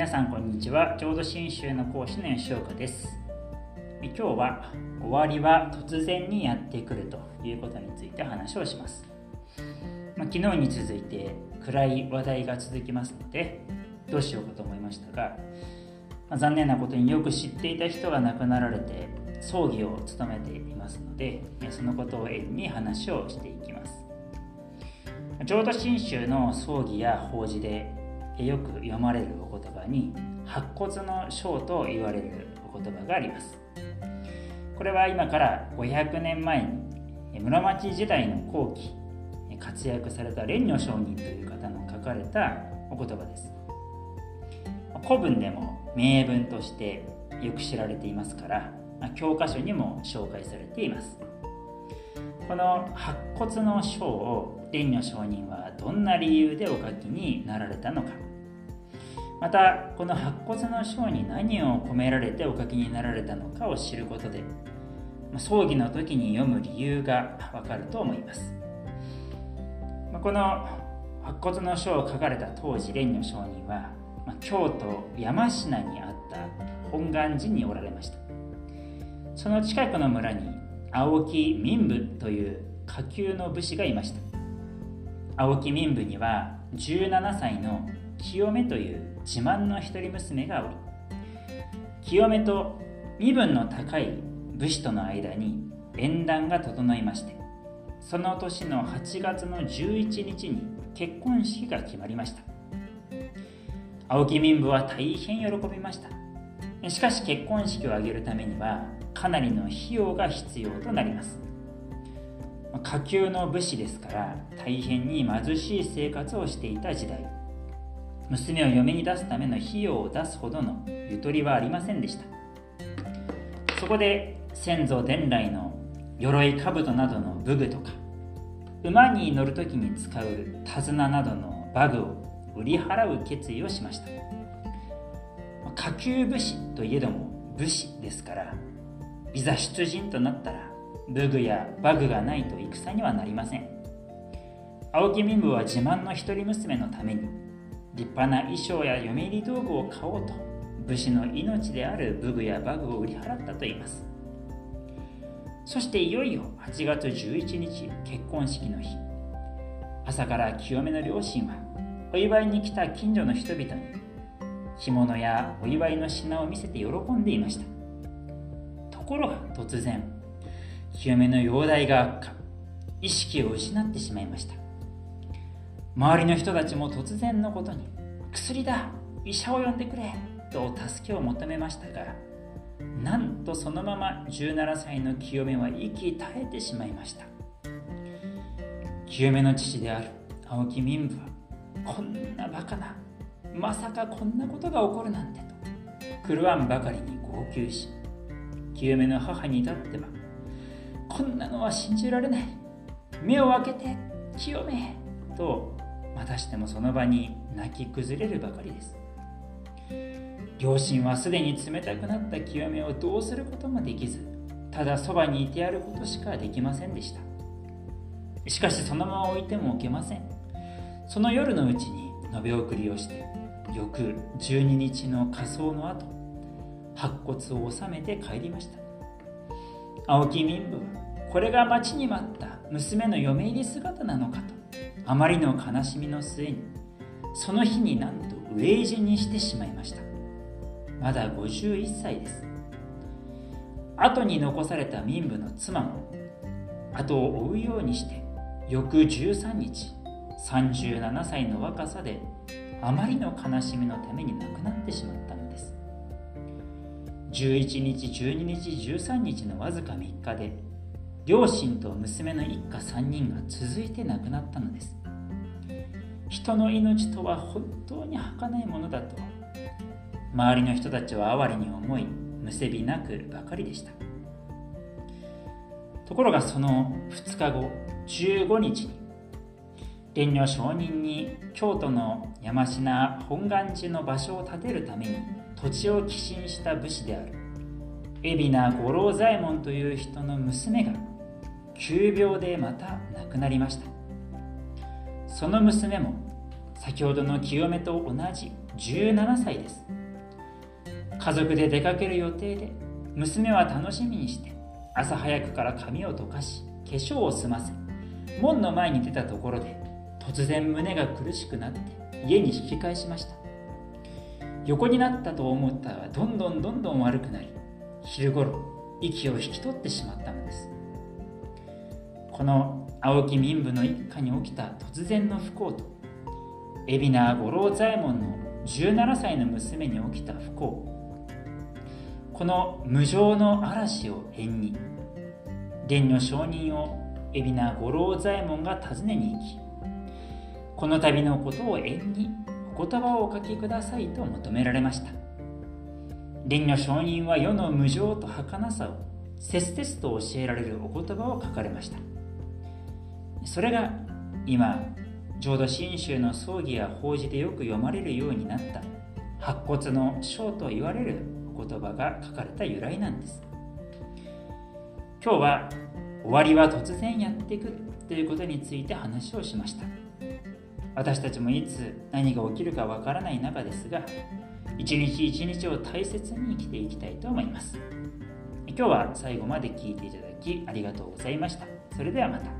皆さんこんにちは。浄土真宗の講師の吉岡です。今日は終わりは突然にやってくるということについて話をします。昨日に続いて暗い話題が続きますのでどうしようかと思いましたが、残念なことによく知っていた人が亡くなられて葬儀を務めていますので、そのことを縁に話をしていきます。浄土真宗の葬儀や法事でよく読まれるお言葉に白骨の章と言われるお言葉があります。これは今から500年前に室町時代の後期活躍された蓮如上人という方の書かれたお言葉です。古文でも名文としてよく知られていますから教科書にも紹介されています。この白骨の章を蓮如上人はどんな理由でお書きになられたのか、またこの白骨の章に何を込められてお書きになられたのかを知ることで葬儀の時に読む理由がわかると思います。この白骨の章を書かれた当時、蓮如上人は京都山科にあった本願寺におられました。その近くの村に青木民部という下級の武士がいました。青木民部には17歳の清めという自慢の一人娘がおり、清めと身分の高い武士との間に縁談が整いまして、その年の8月の11日に結婚式が決まりました。青木民部は大変喜びました。しかし結婚式を挙げるためにはかなりの費用が必要となります。下級の武士ですから大変に貧しい生活をしていた時代、娘を嫁に出すための費用を出すほどのゆとりはありませんでした。そこで先祖伝来の鎧兜などの武具とか、馬に乗るときに使う手綱などの馬具を売り払う決意をしました。下級武士といえども武士ですから、いざ出陣となったら武具や馬具がないと戦にはなりません。青木民部は自慢の一人娘のために立派な衣装や嫁入り道具を買おうと、武士の命である武具や馬具を売り払ったといいます。そしていよいよ8月11日結婚式の日、朝から清めの両親はお祝いに来た近所の人々に着物やお祝いの品を見せて喜んでいました。ところが突然清めの容体が悪化、意識を失ってしまいました。周りの人たちも突然のことに薬だ、医者を呼んでくれと助けを求めましたが、なんとそのまま17歳の清めは息絶えてしまいました。清めの父である青木民部はこんなバカな、まさかこんなことが起こるなんてと狂わんばかりに号泣し、清めの母に至ってはこんなのは信じられない、目を開けて清めとまたしてもその場に泣き崩れるばかりです。両親はすでに冷たくなった清めをどうすることもできず、ただそばにいてやることしかできませんでした。しかしそのまま置いてもおけません。その夜のうちに延べ送りをして、翌12日の火葬の後、白骨を納めて帰りました。青木民部は、これが待ちに待った娘の嫁入り姿なのかと、あまりの悲しみの末に、その日になんと飢え死にしてしまいました。まだ51歳です。後に残された民部の妻も後を追うようにして、翌13日、37歳の若さであまりの悲しみのために亡くなってしまったのです。11日、12日、13日のわずか3日で両親と娘の一家3人が続いて亡くなったのです。人の命とは本当に儚いものだと周りの人たちは哀れに思い、むせび泣くばかりでした。ところがその2日後、15日に、蓮如上人に京都の山科本願寺の場所を建てるために土地を寄進した武士である海老名五郎左衛門という人の娘が急病でまた亡くなりました。その娘も先ほどの清めと同じ17歳です。家族で出かける予定で、娘は楽しみにして、朝早くから髪を溶かし、化粧を済ませ、門の前に出たところで、突然胸が苦しくなって、家に引き返しました。横になったと思ったら、どんどん悪くなり、昼ごろ、息を引き取ってしまったのです。この青木民部の一家に起きた突然の不幸と、海老名五郎左衛門の17歳の娘に起きた不幸、この無情の嵐を縁に、伝女証人を海老名五郎左衛門が訪ねに行き、この度のことを縁にお言葉をお書きくださいと求められました。伝女証人は世の無情と儚さをせつせつと教えられるお言葉を書かれました。それが今浄土真宗の葬儀や法事でよく読まれるようになった白骨の章と言われるお言葉が書かれた由来なんです。今日は終わりは突然やってくるということについて話をしました。私たちもいつ何が起きるかわからない中ですが、一日一日を大切に生きていきたいと思います。今日は最後まで聞いていただきありがとうございました。それではまた。